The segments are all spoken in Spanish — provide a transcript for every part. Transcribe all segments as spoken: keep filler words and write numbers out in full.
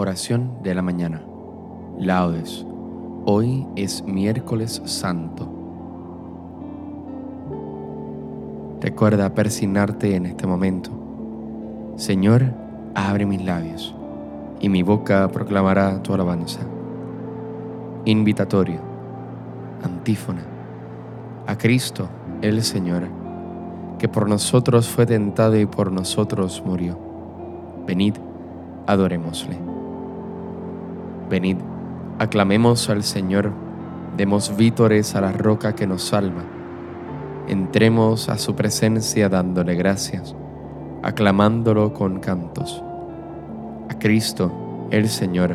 Oración de la mañana. Laudes. Hoy es Miércoles Santo. Recuerda persignarte en este momento. Señor, abre mis labios, y mi boca proclamará tu alabanza. Invitatorio. Antífona. A Cristo, el Señor, que por nosotros fue tentado y por nosotros murió. Venid, adorémosle. Venid, aclamemos al Señor, demos vítores a la roca que nos salva. Entremos a su presencia dándole gracias, aclamándolo con cantos. A Cristo, el Señor,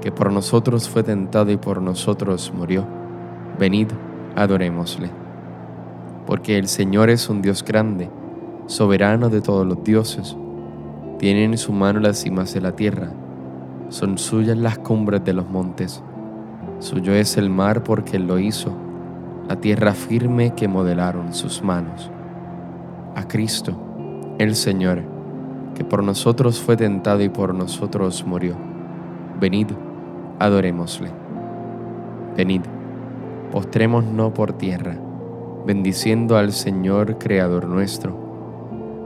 que por nosotros fue tentado y por nosotros murió. Venid, adorémosle. Porque el Señor es un Dios grande, soberano de todos los dioses. Tiene en su mano las cimas de la tierra, son suyas las cumbres de los montes. Suyo es el mar porque Él lo hizo, la tierra firme que modelaron sus manos. A Cristo, el Señor, que por nosotros fue tentado y por nosotros murió. Venid, adorémosle. Venid, postrémonos por tierra, bendiciendo al Señor Creador nuestro,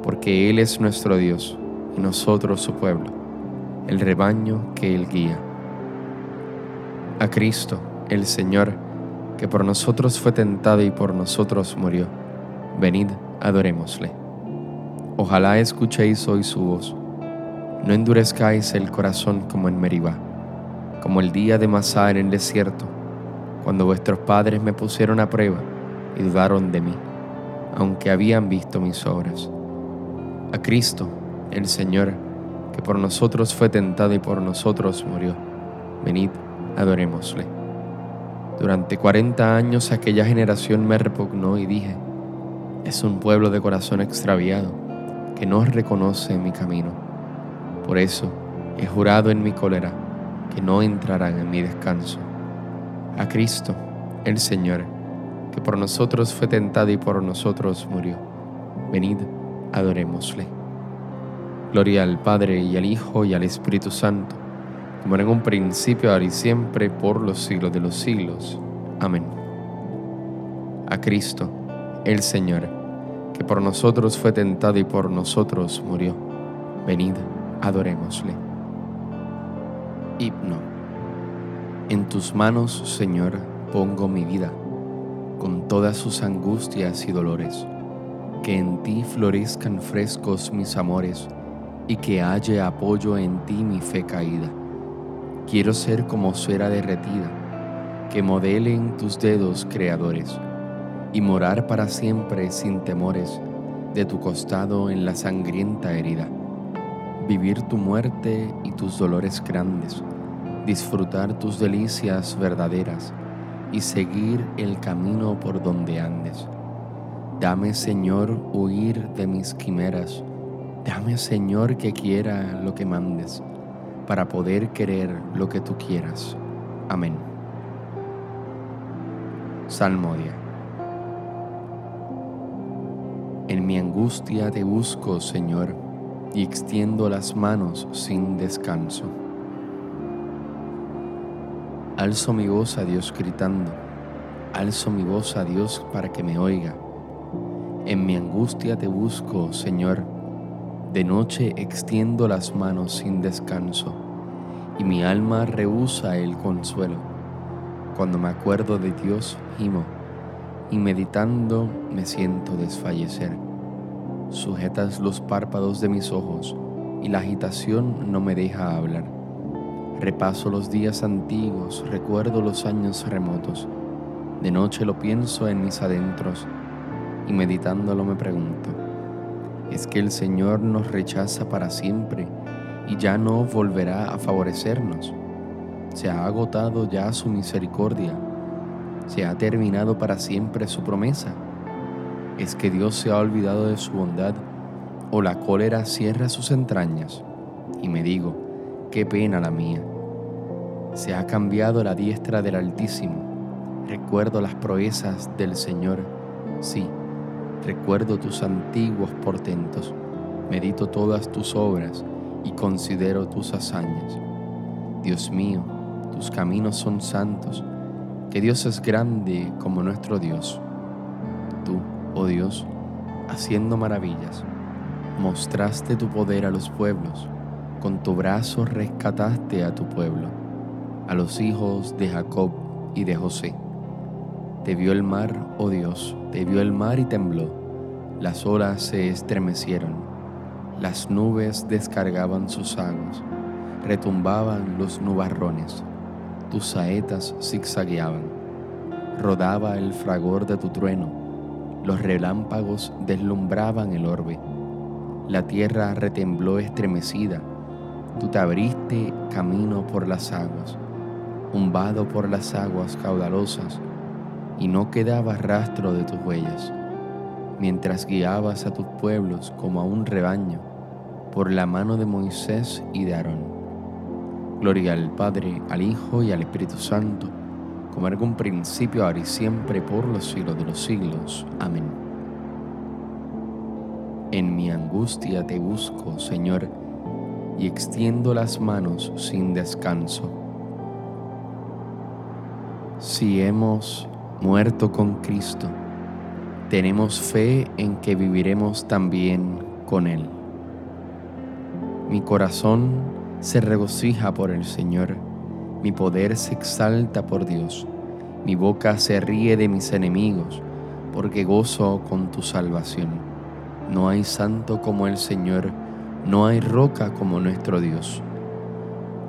porque Él es nuestro Dios, y nosotros su pueblo, el rebaño que Él guía. A Cristo, el Señor, que por nosotros fue tentado y por nosotros murió. Venid, adorémosle. Ojalá escuchéis hoy su voz. No endurezcáis el corazón como en Meribá, como el día de Masá en el desierto, cuando vuestros padres me pusieron a prueba y dudaron de mí, aunque habían visto mis obras. A Cristo, el Señor, que por nosotros fue tentado y por nosotros murió. Venid, adorémosle. Durante cuarenta años aquella generación me repugnó y dije: es un pueblo de corazón extraviado, que no reconoce mi camino. Por eso he jurado en mi cólera que no entrarán en mi descanso. A Cristo, el Señor, que por nosotros fue tentado y por nosotros murió. Venid, adorémosle. Gloria al Padre, y al Hijo, y al Espíritu Santo, como en un principio, ahora y siempre, por los siglos de los siglos. Amén. A Cristo, el Señor, que por nosotros fue tentado y por nosotros murió. Venid, adorémosle. Himno. En tus manos, Señor, pongo mi vida, con todas sus angustias y dolores. Que en ti florezcan frescos mis amores, y que halle apoyo en ti mi fe caída. Quiero ser como cera derretida, que modelen tus dedos creadores, y morar para siempre sin temores, de tu costado en la sangrienta herida. Vivir tu muerte y tus dolores grandes, disfrutar tus delicias verdaderas, y seguir el camino por donde andes. Dame, Señor, huir de mis quimeras, dame, Señor, que quiera lo que mandes, para poder querer lo que tú quieras. Amén. Salmodia. En mi angustia te busco, Señor, y extiendo las manos sin descanso. Alzo mi voz a Dios gritando, alzo mi voz a Dios para que me oiga. En mi angustia te busco, Señor. De noche extiendo las manos sin descanso, y mi alma rehúsa el consuelo. Cuando me acuerdo de Dios, gimo, y meditando me siento desfallecer. Sujetas los párpados de mis ojos, y la agitación no me deja hablar. Repaso los días antiguos, recuerdo los años remotos. De noche lo pienso en mis adentros, y meditándolo me pregunto: ¿es que el Señor nos rechaza para siempre y ya no volverá a favorecernos? ¿Se ha agotado ya su misericordia? ¿Se ha terminado para siempre su promesa? ¿Es que Dios se ha olvidado de su bondad, o la cólera cierra sus entrañas? Y me digo: qué pena la mía. Se ha cambiado la diestra del Altísimo. Recuerdo las proezas del Señor. Sí, recuerdo tus antiguos portentos, medito todas tus obras y considero tus hazañas. Dios mío, tus caminos son santos, que Dios es grande como nuestro Dios. Tú, oh Dios, haciendo maravillas, mostraste tu poder a los pueblos, con tu brazo rescataste a tu pueblo, a los hijos de Jacob y de José. Te vio el mar, oh Dios, te vio el mar y tembló, las olas se estremecieron, las nubes descargaban sus aguas, retumbaban los nubarrones, tus saetas zigzagueaban, rodaba el fragor de tu trueno, los relámpagos deslumbraban el orbe, la tierra retembló estremecida, tú te abriste camino por las aguas, umbado por las aguas caudalosas, y no quedaba rastro de tus huellas, mientras guiabas a tus pueblos como a un rebaño, por la mano de Moisés y de Aarón. Gloria al Padre, al Hijo y al Espíritu Santo, como era en un principio, ahora y siempre, por los siglos de los siglos. Amén. En mi angustia te busco, Señor, y extiendo las manos sin descanso. Si hemos muerto con Cristo, tenemos fe en que viviremos también con Él. Mi corazón se regocija por el Señor, mi poder se exalta por Dios, mi boca se ríe de mis enemigos, porque gozo con tu salvación. No hay santo como el Señor, no hay roca como nuestro Dios.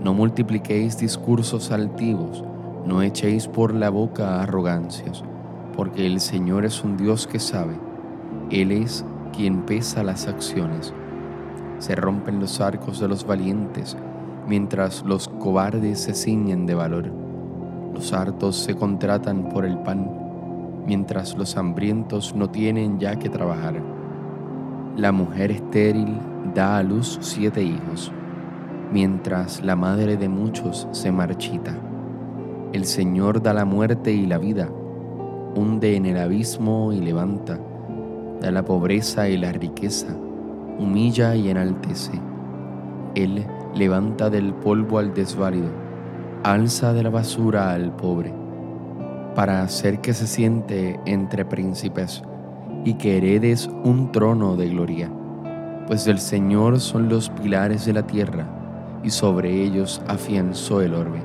No multipliquéis discursos altivos, no echéis por la boca arrogancias, porque el Señor es un Dios que sabe, Él es quien pesa las acciones. Se rompen los arcos de los valientes, mientras los cobardes se ciñen de valor. Los hartos se contratan por el pan, mientras los hambrientos no tienen ya que trabajar. La mujer estéril da a luz siete hijos, mientras la madre de muchos se marchita. El Señor da la muerte y la vida, hunde en el abismo y levanta, da la pobreza y la riqueza, humilla y enaltece. Él levanta del polvo al desválido, alza de la basura al pobre, para hacer que se siente entre príncipes y que heredes un trono de gloria. Pues del Señor son los pilares de la tierra, y sobre ellos afianzó el orbe.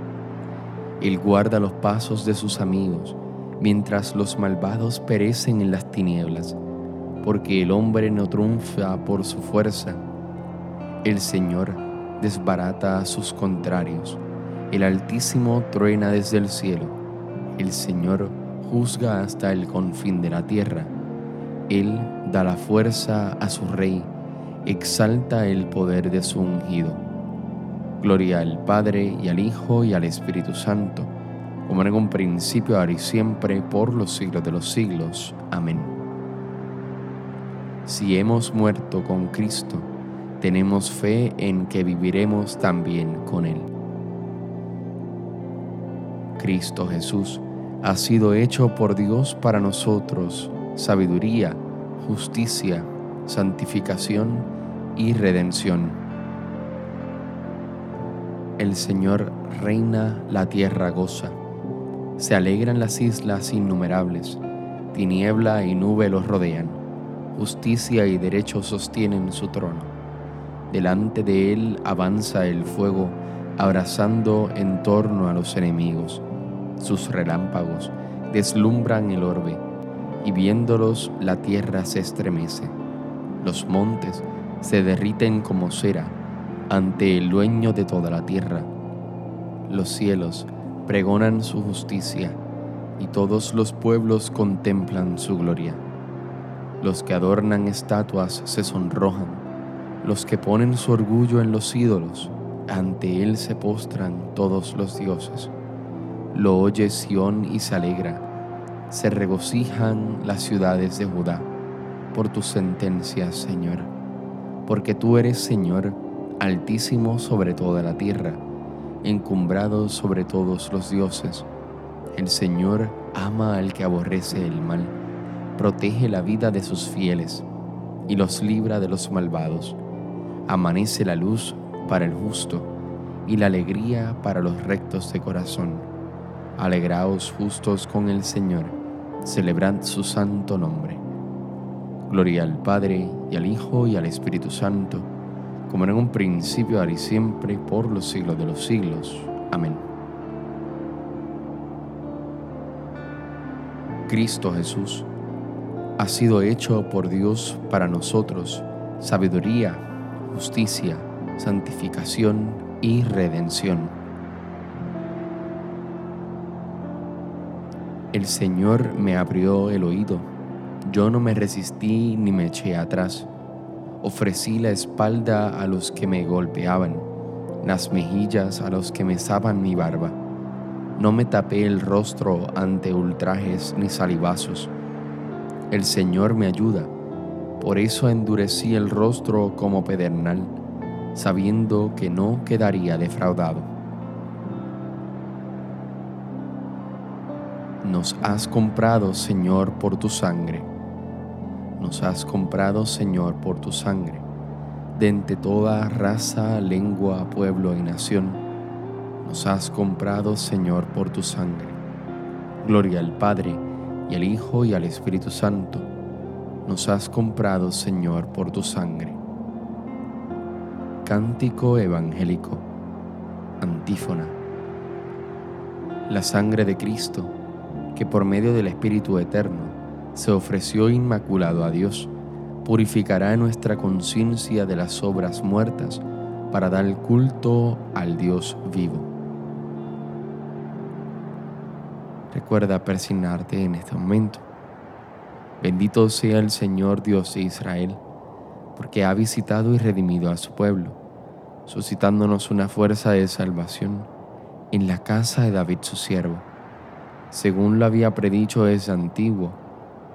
Él guarda los pasos de sus amigos, mientras los malvados perecen en las tinieblas. Porque el hombre no triunfa por su fuerza. El Señor desbarata a sus contrarios. El Altísimo truena desde el cielo. El Señor juzga hasta el confín de la tierra. Él da la fuerza a su rey, exalta el poder de su ungido. Gloria al Padre, y al Hijo, y al Espíritu Santo, como en un principio, ahora y siempre, por los siglos de los siglos. Amén. Si hemos muerto con Cristo, tenemos fe en que viviremos también con Él. Cristo Jesús ha sido hecho por Dios para nosotros sabiduría, justicia, santificación y redención. El Señor reina, la tierra goza, se alegran las islas innumerables, tiniebla y nube los rodean. Justicia y derecho sostienen su trono. Delante de él avanza el fuego, abrazando en torno a los enemigos. Sus relámpagos deslumbran el orbe, y viéndolos la tierra se estremece. Los montes se derriten como cera ante el dueño de toda la tierra. Los cielos pregonan su justicia, y todos los pueblos contemplan su gloria. Los que adornan estatuas se sonrojan, los que ponen su orgullo en los ídolos, ante él se postran todos los dioses. Lo oye Sión y se alegra, se regocijan las ciudades de Judá, por tus sentencias, Señor. Porque tú eres, Señor, altísimo sobre toda la tierra, encumbrado sobre todos los dioses. El Señor ama al que aborrece el mal. Protege la vida de sus fieles y los libra de los malvados. Amanece la luz para el justo y la alegría para los rectos de corazón. Alegraos justos con el Señor, celebrad su santo nombre. Gloria al Padre, y al Hijo, y al Espíritu Santo, como era en un principio, ahora y siempre, por los siglos de los siglos. Amén. Cristo Jesús ha sido hecho por Dios para nosotros sabiduría, justicia, santificación y redención. El Señor me abrió el oído, yo no me resistí ni me eché atrás. Ofrecí la espalda a los que me golpeaban, las mejillas a los que mesaban mi barba. No me tapé el rostro ante ultrajes ni salivazos. El Señor me ayuda, por eso endurecí el rostro como pedernal, sabiendo que no quedaría defraudado. Nos has comprado, Señor, por tu sangre. Nos has comprado, Señor, por tu sangre, de entre toda raza, lengua, pueblo y nación. Nos has comprado, Señor, por tu sangre. Gloria al Padre, y al Hijo, y al Espíritu Santo. Nos has comprado, Señor, por tu sangre. Cántico evangélico. Antífona. La sangre de Cristo, que por medio del Espíritu eterno se ofreció inmaculado a Dios, purificará nuestra conciencia de las obras muertas para dar culto al Dios vivo. Recuerda persignarte en este momento. Bendito sea el Señor Dios de Israel, porque ha visitado y redimido a su pueblo, suscitándonos una fuerza de salvación en la casa de David su siervo, según lo había predicho desde antiguo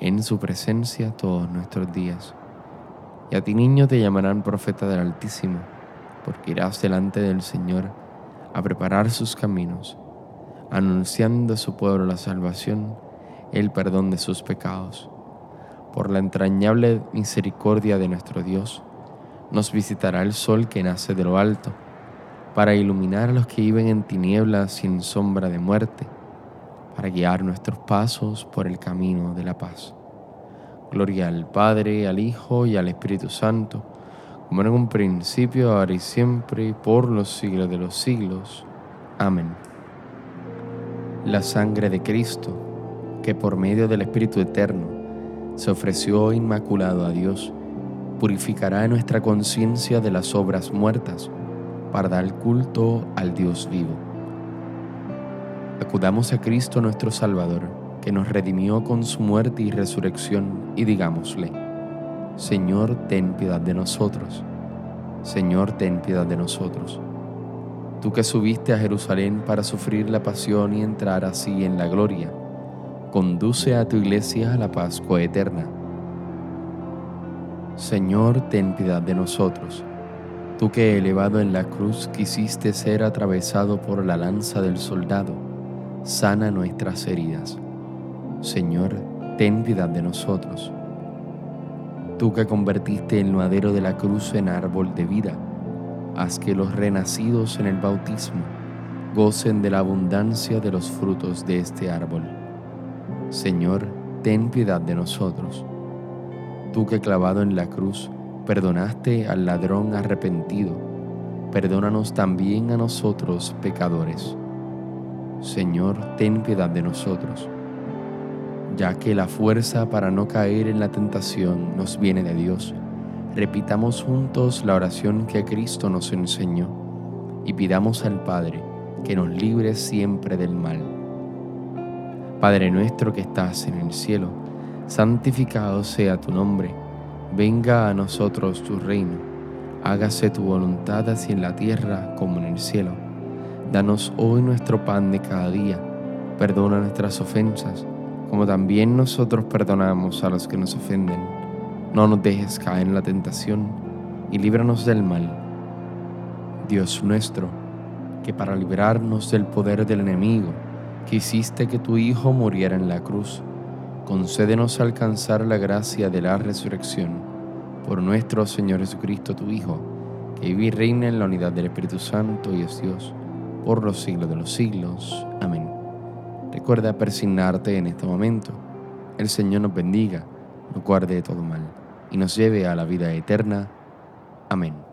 en su presencia todos nuestros días. Y a ti, niño, te llamarán profeta del Altísimo, porque irás delante del Señor a preparar sus caminos, anunciando a su pueblo la salvación, el perdón de sus pecados. Por la entrañable misericordia de nuestro Dios, nos visitará el sol que nace de lo alto, para iluminar a los que viven en tinieblas sin sombra de muerte, para guiar nuestros pasos por el camino de la paz. Gloria al Padre, al Hijo y al Espíritu Santo, como en un principio, ahora y siempre, por los siglos de los siglos. Amén. La sangre de Cristo, que por medio del Espíritu Eterno se ofreció inmaculado a Dios, purificará nuestra conciencia de las obras muertas para dar culto al Dios vivo. Acudamos a Cristo nuestro Salvador, que nos redimió con su muerte y resurrección, y digámosle: Señor, ten piedad de nosotros. Señor, ten piedad de nosotros. Tú que subiste a Jerusalén para sufrir la pasión y entrar así en la gloria, conduce a tu iglesia a la Pascua eterna. Señor, ten piedad de nosotros. Tú que elevado en la cruz quisiste ser atravesado por la lanza del soldado, sana nuestras heridas. Señor, ten piedad de nosotros. Tú que convertiste el madero de la cruz en árbol de vida, haz que los renacidos en el bautismo gocen de la abundancia de los frutos de este árbol. Señor, ten piedad de nosotros. Tú que clavado en la cruz perdonaste al ladrón arrepentido, perdónanos también a nosotros pecadores. Señor, ten piedad de nosotros. Ya que la fuerza para no caer en la tentación nos viene de Dios, repitamos juntos la oración que Cristo nos enseñó y pidamos al Padre que nos libre siempre del mal. Padre nuestro que estás en el cielo, santificado sea tu nombre. Venga a nosotros tu reino. Hágase tu voluntad así en la tierra como en el cielo. Danos hoy nuestro pan de cada día. Perdona nuestras ofensas, como también nosotros perdonamos a los que nos ofenden. No nos dejes caer en la tentación, y líbranos del mal. Dios nuestro, que para librarnos del poder del enemigo, quisiste que tu Hijo muriera en la cruz, concédenos alcanzar la gracia de la resurrección. Por nuestro Señor Jesucristo, tu Hijo, que vive y reina en la unidad del Espíritu Santo y es Dios, por los siglos de los siglos. Amén. Recuerda persignarte en este momento. El Señor nos bendiga, nos guarde de todo mal y nos lleve a la vida eterna. Amén.